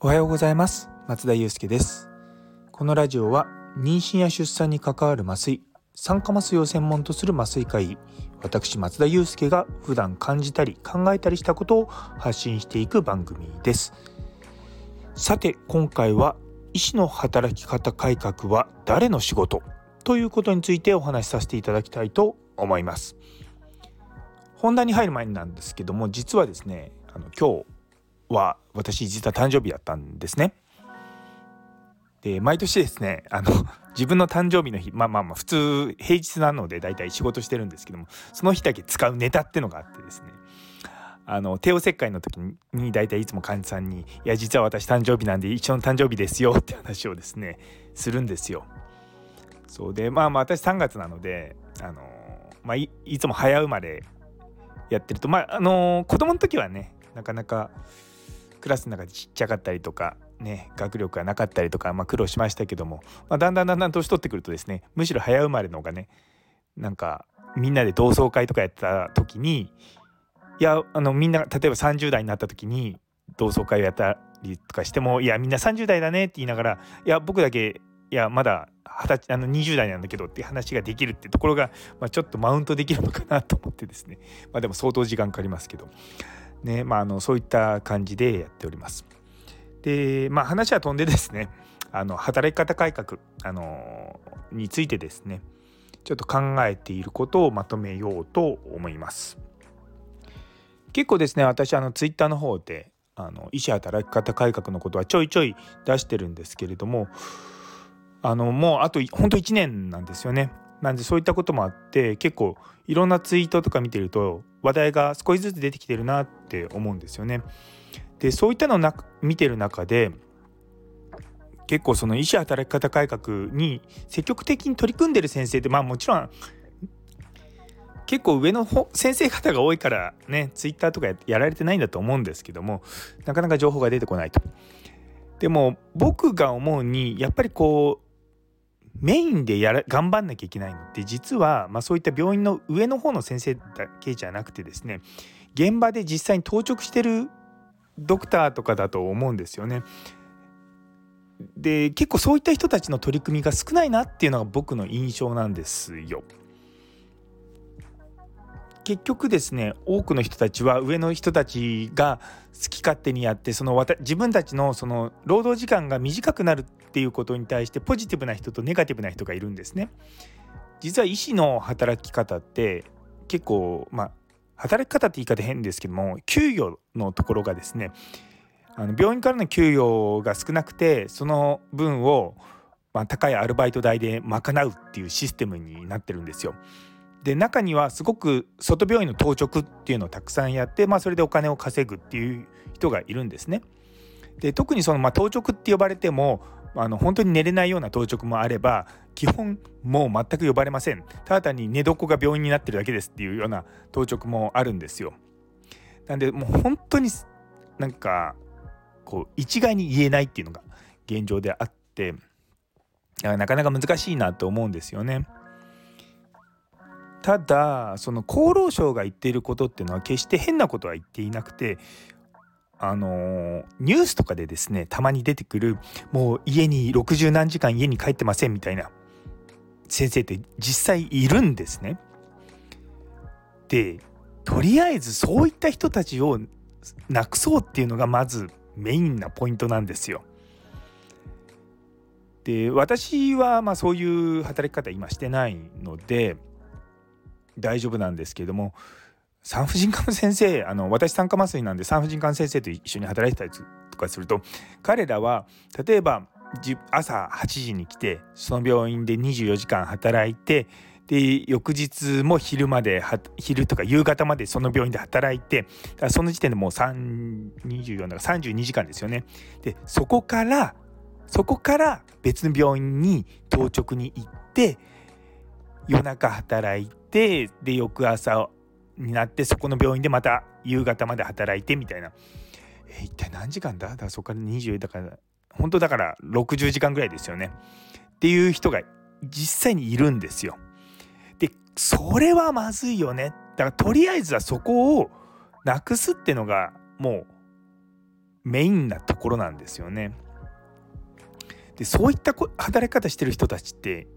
おはようございます。松田祐介です。このラジオは妊娠や出産に関わる麻酔、酸化麻酔を専門とする麻酔科医、私松田祐介が普段感じたり考えたりしたことを発信していく番組です。さて、今回は医師の働き方改革は誰の仕事ということについてお話しさせていただきたいと思います。本題に入る前なんですけども、実はですね、今日は私実は誕生日だったんですね。で、毎年ですね、自分の誕生日の日、まあ普通平日なのでだいたい仕事してるんですけども、その日だけ使うネタってのがあってですね、帝王切開の時にだいたいいつも患者さんに、いや実は私誕生日なんで一緒の誕生日ですよって話をですねするんですよ。そうで、まあ私3月なので、いつも早生まれやってると、子供の時はね、なかなかクラスの中でちっちゃかったりとかね、学力がなかったりとか、苦労しましたけども、だんだん年取ってくるとですね、むしろ早生まれの方がね、なんかみんなで同窓会とかやってた時に、いやみんな例えば30代になった時に同窓会をやったりとかしても、いやみんな30代だねって言いながら、いや僕だけいやまだ20歳20代なんだけどって話ができるってところが、ちょっとマウントできるのかなと思ってですね、でも相当時間かかりますけどね、そういった感じでやっております。で、話は飛んでですね、働き方改革についてですね、ちょっと考えていることをまとめようと思います。結構ですね、私ツイッターの方で医師働き方改革のことはちょいちょい出してるんですけれども、もうあと本当1年なんですよね。なんでそういったこともあって、結構いろんなツイートとか見てると話題が少しずつ出てきてるなって思うんですよね。で、そういったのを見てる中で、結構その医師働き方改革に積極的に取り組んでる先生って、もちろん結構上の先生方が多いからね、ツイッターとかやられてないんだと思うんですけども、なかなか情報が出てこないと。でも僕が思うに、やっぱりこうメインで頑張んなきゃいけないのって実は、そういった病院の上の方の先生だけじゃなくてですね、現場で実際に当直してるドクターとかだと思うんですよね。で、結構そういった人たちの取り組みが少ないなっていうのが僕の印象なんですよ。結局ですね、多くの人たちは上の人たちが好き勝手にやって、自分たちのその労働時間が短くなるっていうことに対して、ポジティブな人とネガティブな人がいるんですね。実は医師の働き方って結構、働き方って言い方変ですけども、給与のところがですね、病院からの給与が少なくて、その分を高いアルバイト代で賄うっていうシステムになってるんですよ。で、中にはすごく外病院の当直っていうのをたくさんやって、それでお金を稼ぐっていう人がいるんですね。で、特にその、当直って呼ばれても本当に寝れないような当直もあれば、基本もう全く呼ばれません、ただ単に寝床が病院になってるだけですっていうような当直もあるんですよ。なんでもう本当になんかこう一概に言えないっていうのが現状であって、なかなか難しいなと思うんですよね。ただその厚労省が言っていることっていうのは決して変なことは言っていなくて、ニュースとかでですね、たまに出てくる、もう家に60何時間家に帰ってませんみたいな先生って実際いるんですね。で、とりあえずそういった人たちをなくそうっていうのがまずメインなポイントなんですよ。で、私はそういう働き方今してないので大丈夫なんですけれども、産婦人科の先生、私産科麻酔なんで産婦人科の先生と一緒に働いてたりとかすると、彼らは例えば朝8時に来て、その病院で24時間働いて、で翌日も昼とか夕方までその病院で働いて、その時点でもう24だから32時間ですよね。でそこから別の病院に当直に行って、夜中働いて、で翌朝になってそこの病院でまた夕方まで働いてみたいな、一体何時間だ？だからそこから20だから本当だから60時間ぐらいですよねっていう人が実際にいるんですよ。で、それはまずいよね。だからとりあえずはそこをなくすってのがもうメインなところなんですよね。でそういった働き方してる人たちって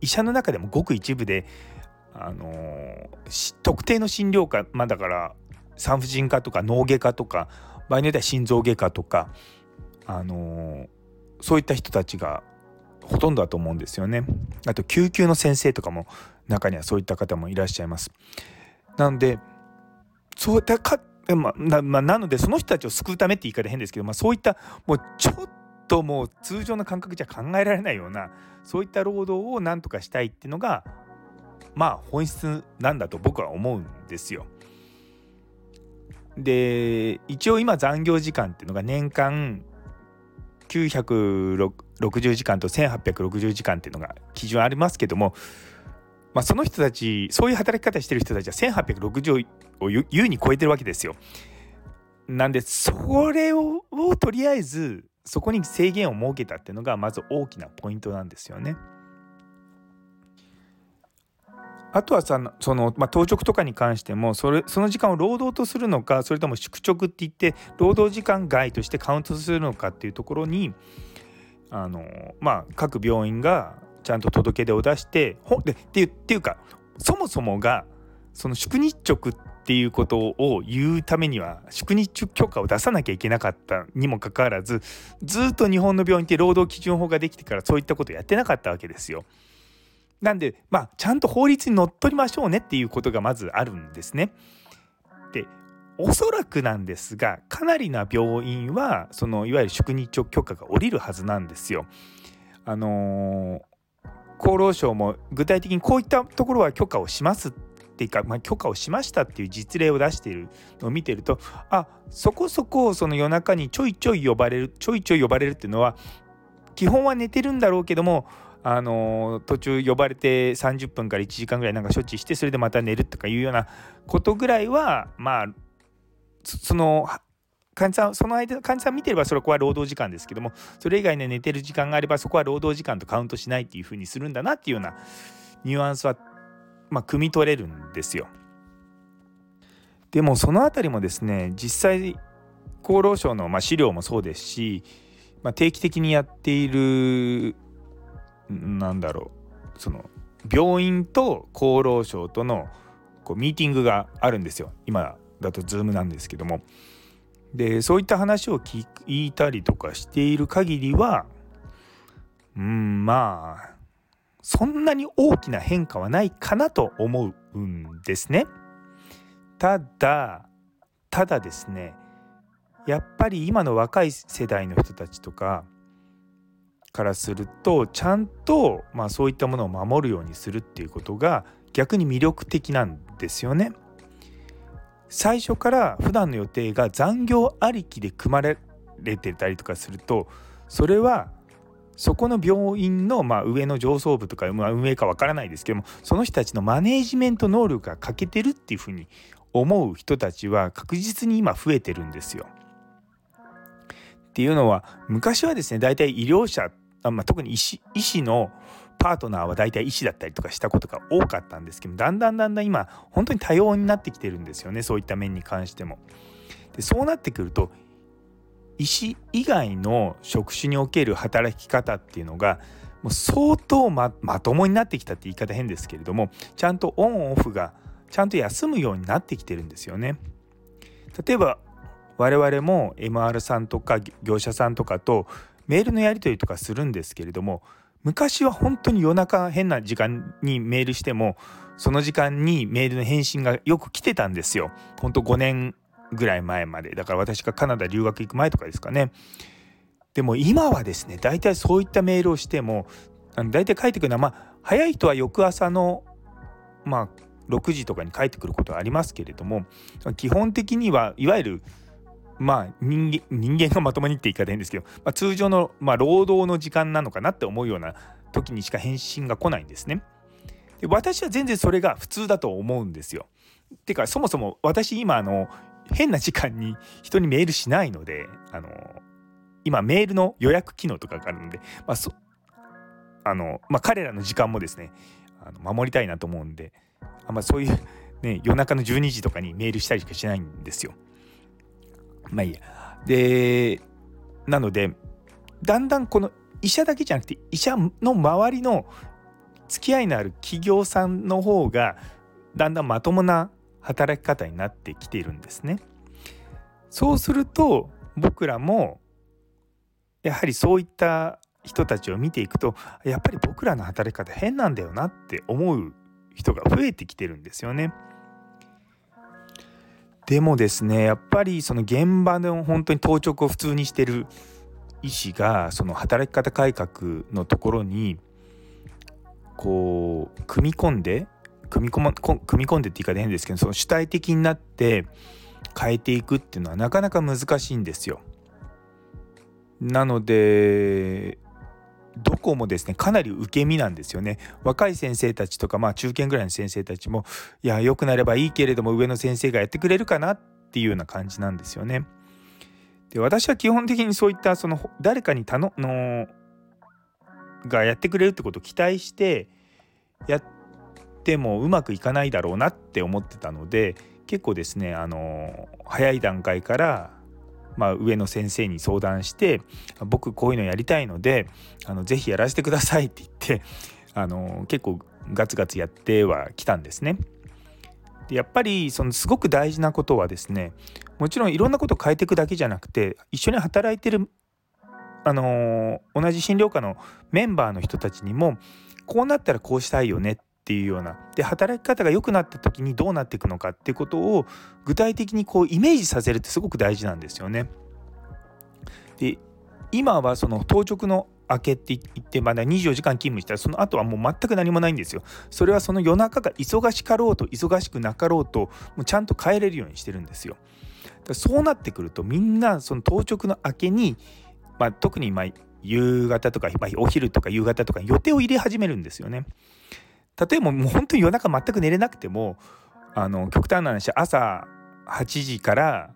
医者の中でもごく一部で、特定の診療科、だから産婦人科とか脳外科とか場合によっては心臓外科とか、そういった人たちがほとんどだと思うんですよね。あと救急の先生とかも中にはそういった方もいらっしゃいます。なのでそういったなのでその人たちを救うためって言い方変ですけど、そういったもうちょっともう通常の感覚じゃ考えられないようなそういった労働をなんとかしたいっていうのが本質なんだと僕は思うんですよ。で一応今残業時間っていうのが年間960時間と1860時間っていうのが基準ありますけども、その人たちそういう働き方してる人たちは1860を優に超えてるわけですよ。なんでそれをとりあえずそこに制限を設けたっていうのがまず大きなポイントなんですよね。あとは当直とかに関してもその時間を労働とするのか、それとも宿直って言って労働時間外としてカウントするのかっていうところに各病院がちゃんと届け出を出してっていうか、そもそもがその宿日直っていうことを言うためには宿日許可を出さなきゃいけなかったにもかかわらず、ずっと日本の病院って労働基準法ができてからそういったことをやってなかったわけですよ。なんでちゃんと法律にのっとりましょうねっていうことがまずあるんですね。でおそらくなんですが、かなりな病院はそのいわゆる宿日直許可が下りるはずなんですよ。厚労省も具体的にこういったところは許可をしますっていうか、許可をしましたっていう実例を出しているのを見てると、そこそこその夜中にちょいちょい呼ばれるっていうのは基本は寝てるんだろうけども、途中呼ばれて30分から1時間ぐらい処置して、それでまた寝るとかいうようなことぐらいは、その間患者さん見てればそこは労働時間ですけども、それ以外に寝てる時間があればそこは労働時間とカウントしないっていうふうにするんだなっていうようなニュアンスは汲み取れるんですよ。でもそのあたりもですね、実際厚労省の資料もそうですし、定期的にやっている病院と厚労省とのミーティングがあるんですよ。今だと Zoom なんですけども、でそういった話を聞いたりとかしている限りはそんなに大きな変化はないかなと思うんですね。ただですね、やっぱり今の若い世代の人たちとかからすると、ちゃんとそういったものを守るようにするっていうことが逆に魅力的なんですよね。最初から普段の予定が残業ありきで組まれてたりとかすると、それはそこの病院の上の上層部とか、運営かわからないですけども、その人たちのマネージメント能力が欠けてるっていうふうに思う人たちは確実に今増えてるんですよ。っていうのは、昔はですね、大体医療者、特に医師のパートナーは大体医師だったりとかしたことが多かったんですけど、だんだん今本当に多様になってきてるんですよね、そういった面に関しても。でそうなってくると、医師以外の職種における働き方っていうのがもう相当まともになってきたって言い方変ですけれども、ちゃんとオンオフがちゃんと休むようになってきてるんですよね。例えば我々も MR さんとか業者さんとかとメールのやり取りとかするんですけれども、昔は本当に夜中変な時間にメールしてもその時間にメールの返信がよく来てたんですよ。本当5年ぐらい前まで、だから私がカナダ留学行く前とかですかね。でも今はですね、大体そういったメールをしても大体返ってくるのは早い人は翌朝の6時とかに返ってくることはありますけれども、基本的にはいわゆる人間がまともにって言い方変ですけど、通常の労働の時間なのかなって思うような時にしか返信が来ないんですね。で私は全然それが普通だと思うんですよ。てかそもそも私今変な時間に人にメールしないので、今メールの予約機能とかがあるので、彼らの時間もですね守りたいなと思うんで、あんまそういうね夜中の12時とかにメールしたりしかしないんですよ。まあいいや。でなのでだんだんこの医者だけじゃなくて医者の周りの付き合いのある企業さんの方がだんだんまともな働き方になってきているんですね。そうすると僕らもやはりそういった人たちを見ていくとやっぱり僕らの働き方変なんだよなって思う人が増えてきてるんですよね。でもですねやっぱりその現場の本当に当直を普通にしてる医師がその働き方改革のところにこう組み込んでって言い方変ですけどその主体的になって変えていくっていうのはなかなか難しいんですよ。なのでどこもですねかなり受け身なんですよね。若い先生たちとか、中堅ぐらいの先生たちもいや良くなればいいけれども上の先生がやってくれるかなっていうような感じなんですよね。で私は基本的にそういったその誰かにがやってくれるってことを期待してやってもうまくいかないだろうなって思ってたので結構ですね早い段階から上の先生に相談して僕こういうのやりたいのでぜひやらせてくださいって言って結構ガツガツやってはきたんですね。でやっぱりそのすごく大事なことはですねもちろんいろんなことを変えていくだけじゃなくて一緒に働いてる同じ診療科のメンバーの人たちにもこうなったらこうしたいよねっていうようなで働き方が良くなった時にどうなっていくのかっていうことを具体的にこうイメージさせるってすごく大事なんですよね。で今はその当直の明けって言ってまだ24時間勤務したらその後はもう全く何もないんですよ。それはその夜中が忙しかろうと忙しくなかろうともうちゃんと帰れるようにしてるんですよ。だからそうなってくるとみんなその当直の明けに特に夕方とか、お昼とか夕方とか予定を入れ始めるんですよね。例えばもう本当に夜中全く寝れなくても極端な話朝8時から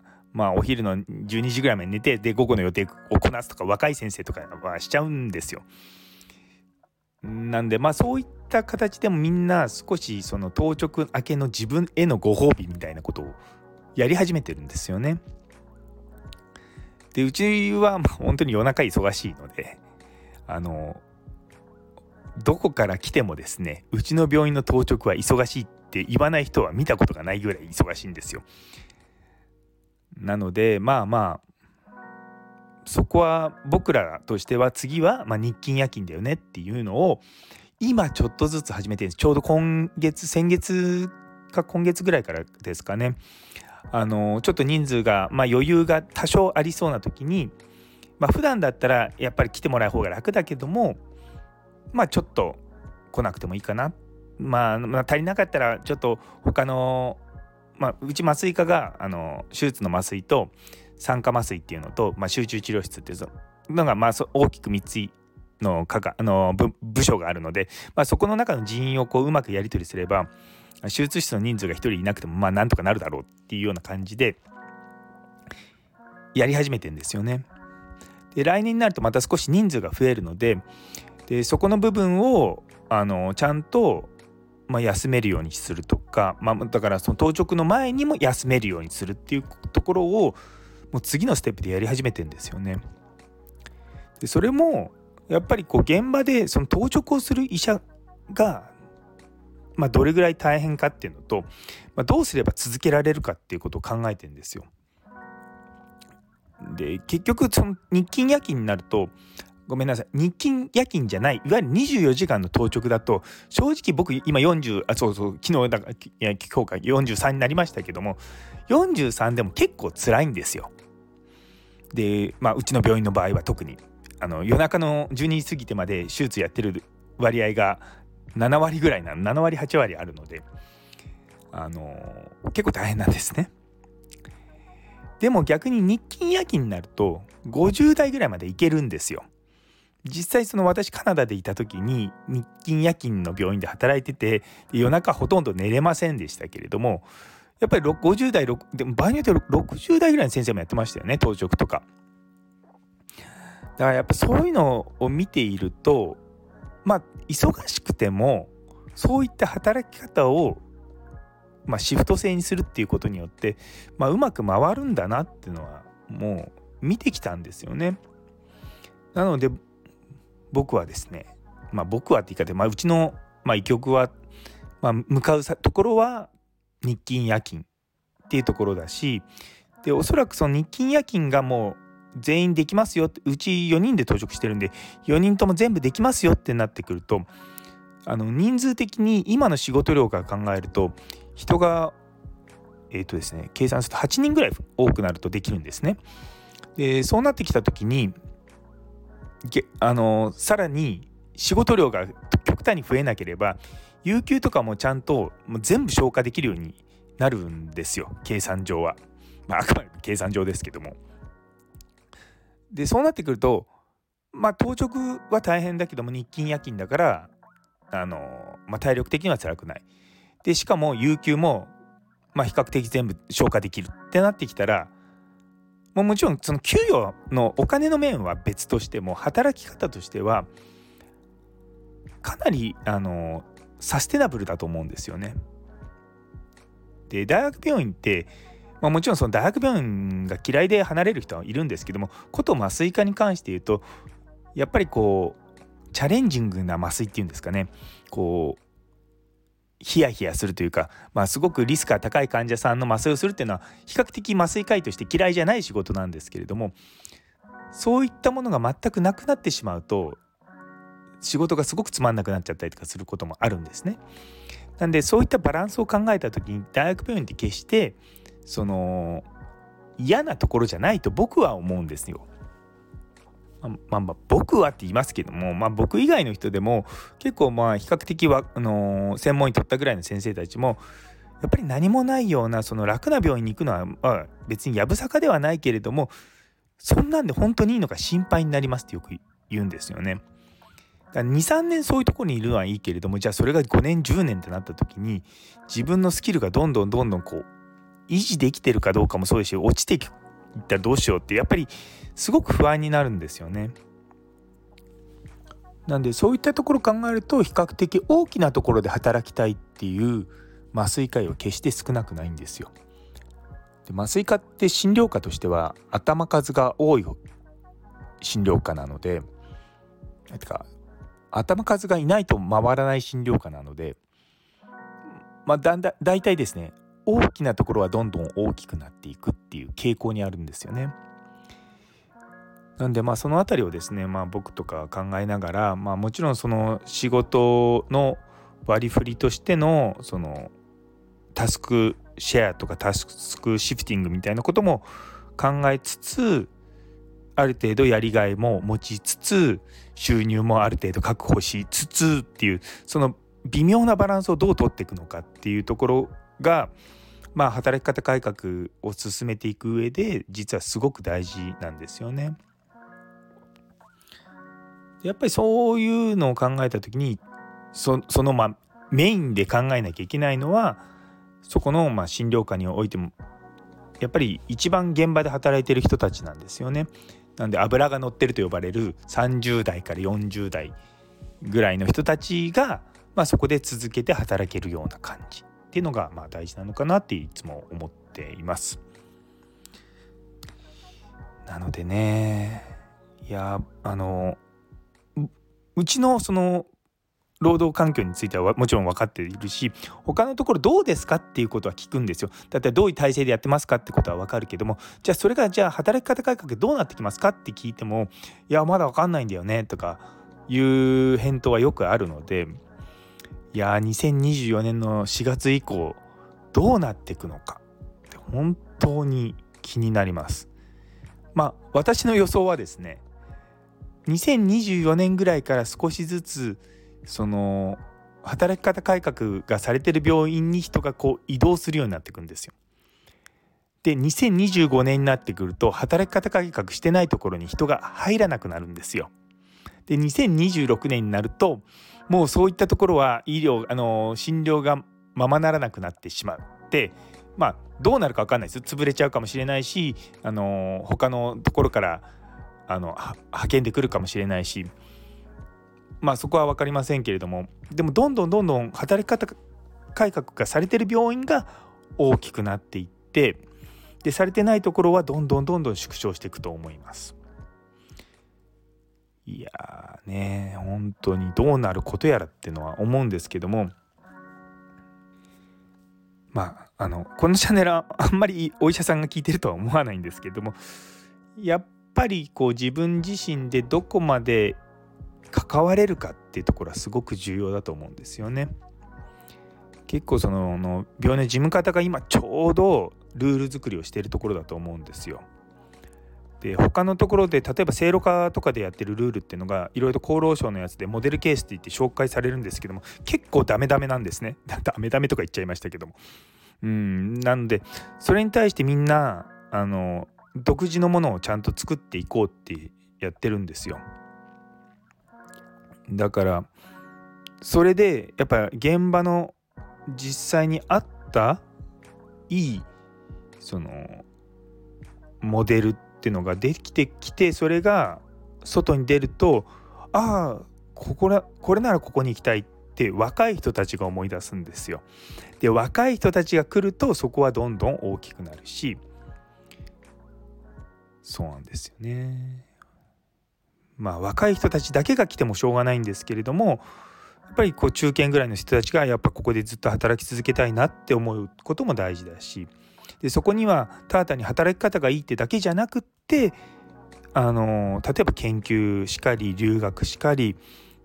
お昼の12時ぐらいまで寝てで午後の予定をこなすとか若い先生とかはしちゃうんですよ。なんでそういった形でもみんな少しその当直明けの自分へのご褒美みたいなことをやり始めてるんですよね。でうちは本当に夜中忙しいのでどこから来てもですねうちの病院の当直は忙しいって言わない人は見たことがないぐらい忙しいんですよ。なのでそこは僕らとしては次は日勤夜勤だよねっていうのを今ちょっとずつ始めてるんです。ちょうど先月ぐらいからですかねちょっと人数が、余裕が多少ありそうな時に、普段だったらやっぱり来てもらう方が楽だけどもちょっと来なくてもいいかな、足りなかったらちょっと他の、うち麻酔科が手術の麻酔と酸化麻酔っていうのと、集中治療室っていうのが、大きく3つの部署があるので、そこの中の人員をこううまくやり取りすれば手術室の人数が1人いなくてもなんとかなるだろうっていうような感じでやり始めてんですよね。で来年になるとまた少し人数が増えるのでそこの部分をちゃんと、休めるようにするとか、だからその当直の前にも休めるようにするっていうところをもう次のステップでやり始めてんですよね。でそれもやっぱりこう現場でその当直をする医者が、どれぐらい大変かっていうのと、どうすれば続けられるかっていうことを考えてるんですよ。で結局その日勤夜勤になると日勤夜勤じゃないいわゆる24時間の当直だと正直僕今今日か43になりましたけども43でも結構辛いんですよ。で、うちの病院の場合は特に夜中の12時過ぎてまで手術やってる割合が7割ぐらいな7割8割あるので結構大変なんですね。でも逆に日勤夜勤になると50代ぐらいまでいけるんですよ。実際その私カナダでいた時に日勤夜勤の病院で働いてて夜中ほとんど寝れませんでしたけれどもやっぱり50代でも場合によって60代ぐらいの先生もやってましたよね当直とか。だからやっぱそういうのを見ていると忙しくてもそういった働き方をシフト制にするっていうことによって、うまく回るんだなっていうのはもう見てきたんですよね。なので僕はですね、僕はって言い方で、うちの医局は、向かうところは日勤夜勤っていうところだし、でおそらくその日勤夜勤がもう全員できますよって、うち4人で当直してるんで4人とも全部できますよってなってくると、人数的に今の仕事量から考えると人が計算すると8人ぐらい多くなるとできるんですね。でそうなってきた時にさらに仕事量が極端に増えなければ有給とかもちゃんと全部消化できるようになるんですよ、計算上は。あくまで計算上ですけども。でそうなってくると当直は大変だけども日勤夜勤だから体力的には辛くない。でしかも有給も比較的全部消化できるってなってきたら、もちろんその給与のお金の面は別としても働き方としてはかなりサステナブルだと思うんですよね。で大学病院って、もちろんその大学病院が嫌いで離れる人はいるんですけども、こと麻酔科に関して言うとやっぱりチャレンジングな麻酔っていうんですかね、ヒヤヒヤするというか、すごくリスクが高い患者さんの麻酔をするっていうのは比較的麻酔科医として嫌いじゃない仕事なんですけれども、そういったものが全くなくなってしまうと仕事がすごくつまんなくなっちゃったりとかすることもあるんですね。なんでそういったバランスを考えた時に大学病院って決してその嫌なところじゃないと僕は思うんですよ。僕はって言いますけども、僕以外の人でも結構比較的は専門に取ったぐらいの先生たちもやっぱり何もないようなその楽な病院に行くのは、別にやぶさかではないけれども、そんなんで本当にいいのか心配になりますってよく言うんですよね。2,3 年そういうところにいるのはいいけれども、じゃあそれが5年10年ってなった時に自分のスキルがどんどん維持できてるかどうかもそうですし、落ちていったらどうしようってやっぱりすごく不安になるんですよね。なんでそういったところを考えると比較的大きなところで働きたいっていう麻酔科医は決して少なくないんですよ。で麻酔科って診療科としては頭数が多い診療科なので、頭数がいないと回らない診療科なので、だいたいですね、大きなところはどんどん大きくなっていくっていう傾向にあるんですよね。なんでそのあたりをですね、僕とか考えながら、もちろんその仕事の割り振りとしてのそのタスクシェアとかタスクシフティングみたいなことも考えつつ、ある程度やりがいも持ちつつ収入もある程度確保しつつっていう、その微妙なバランスをどう取っていくのかっていうところが、働き方改革を進めていく上で実はすごく大事なんですよね。やっぱりそういうのを考えた時にそのメインで考えなきゃいけないのは、そこの診療科においてもやっぱり一番現場で働いてる人たちなんですよね。なんで脂が乗ってると呼ばれる30代から40代ぐらいの人たちが、そこで続けて働けるような感じっていうのが大事なのかなっていつも思っています。なのでね、うちのその労働環境についてはもちろん分かっているし、他のところどうですかっていうことは聞くんですよ。だってどういう体制でやってますかってことは分かるけども、じゃあそれがじゃあ働き方改革どうなってきますかって聞いても、いやまだ分かんないんだよねとかいう返答はよくあるので、2024年の4月以降どうなっていくのかって本当に気になります。私の予想はですね、2024年ぐらいから少しずつその働き方改革がされてる病院に人が移動するようになってくんですよ。で2025年になってくると働き方改革してないところに人が入らなくなるんですよ。で2026年になるともうそういったところは診療がままならなくなってしまって、どうなるか分かんないです。潰れちゃうかもしれないし、他のところから派遣でくるかもしれないし、そこは分かりませんけれども、でもどんどん働き方改革がされている病院が大きくなっていって、でされてないところはどんどん縮小していくと思います。いやーね、本当にどうなることやらってのは思うんですけども、まあこのチャンネルはあんまりお医者さんが聞いてるとは思わないんですけども、やっぱりこう自分自身でどこまで関われるかっていうところはすごく重要だと思うんですよね。結構その病院の事務方が今ちょうどルール作りをしているところだと思うんですよ。で他のところで例えば聖路加とかでやってるルールっていうのがいろいろ厚労省のやつでモデルケースって言って紹介されるんですけども、結構ダメなんですね。ダメとか言っちゃいましたけども、なんでそれに対してみんな独自のものをちゃんと作っていこうってやってるんですよ。だからそれでやっぱり現場の実際にあったいいそのモデルっていうのができてきて、それが外に出ると、ああこれならここに行きたいって若い人たちが思い出すんですよ。で若い人たちが来るとそこはどんどん大きくなるし、そうなんですよね。まあ若い人たちだけが来てもしょうがないんですけれども、やっぱりこう中堅ぐらいの人たちがやっぱここでずっと働き続けたいなって思うことも大事だし、でそこにはただ単に働き方がいいってだけじゃなくって、例えば研究しかり留学しかり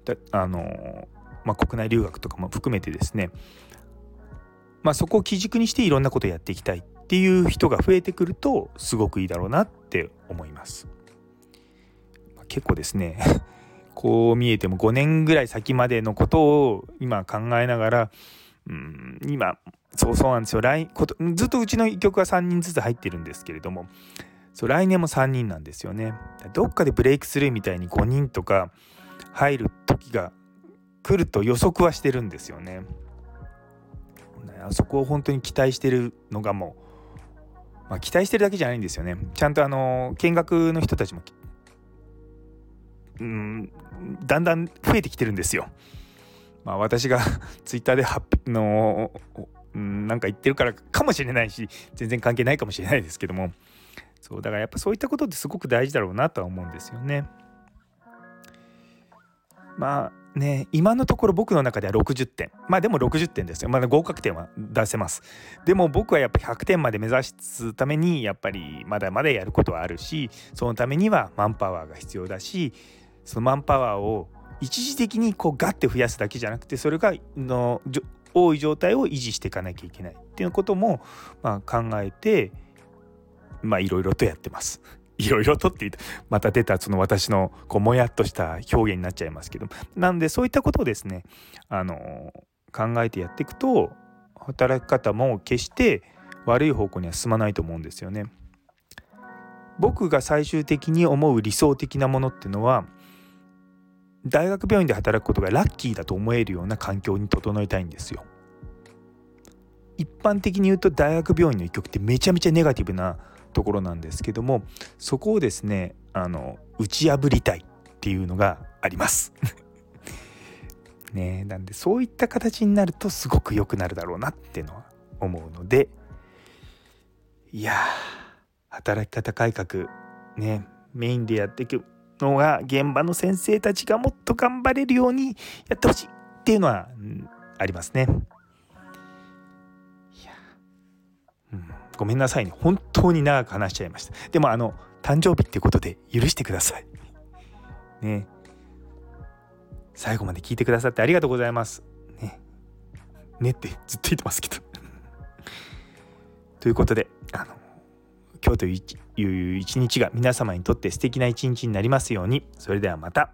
国内留学とかも含めてですね、そこを基軸にしていろんなことをやっていきたいっていう人が増えてくるとすごくいいだろうなって思います。結構ですねこう見えても5年ぐらい先までのことを今考えながら、今そうなんですよ。ずっとうちの医局は3人ずつ入ってるんですけれども、来年も3人なんですよね。どっかでブレイクスルーみたいに5人とか入る時が来ると予測はしてるんですよね。そこを本当に期待してるのがもう、期待してるだけじゃないんですよね。ちゃんと見学の人たちもだんだん増えてきてるんですよ。私がツイッターでなんか言ってるからかもしれないし、全然関係ないかもしれないですけども、そうだからやっぱそういったことってすごく大事だろうなとは思うんですよね。今のところ僕の中では60点でも60点ですよ。まだ合格点は出せます。でも僕はやっぱ100点まで目指すためにやっぱりまだまだやることはあるし、そのためにはマンパワーが必要だし、そのマンパワーを一時的にこうガッて増やすだけじゃなくて、それが多い状態を維持していかなきゃいけないっていうことも考えて、いろいろとやってます。いろいろとって言うとまた出たその私のこうもやっとした表現になっちゃいますけど、なんでそういったことをですね考えてやっていくと、働き方も決して悪い方向には進まないと思うんですよね。僕が最終的に思う理想的なものっていうのは、大学病院で働くことがラッキーだと思えるような環境に整えたいんですよ。一般的に言うと大学病院の医局ってめちゃめちゃネガティブなところなんですけども、そこをですね打ち破りたいっていうのがありますね。なんでそういった形になるとすごく良くなるだろうなっていうのは思うので、いや働き方改革ね、メインでやっていくのが現場の先生たちがもっと頑張れるようにやってほしいっていうのはありますね。ごめんなさいね、本当に長く話しちゃいました。でも誕生日っていうことで許してくださいね。最後まで聞いてくださってありがとうございますねってずっと言ってますけどということで、今日という一日が皆様にとって素敵な一日になりますように。それではまた。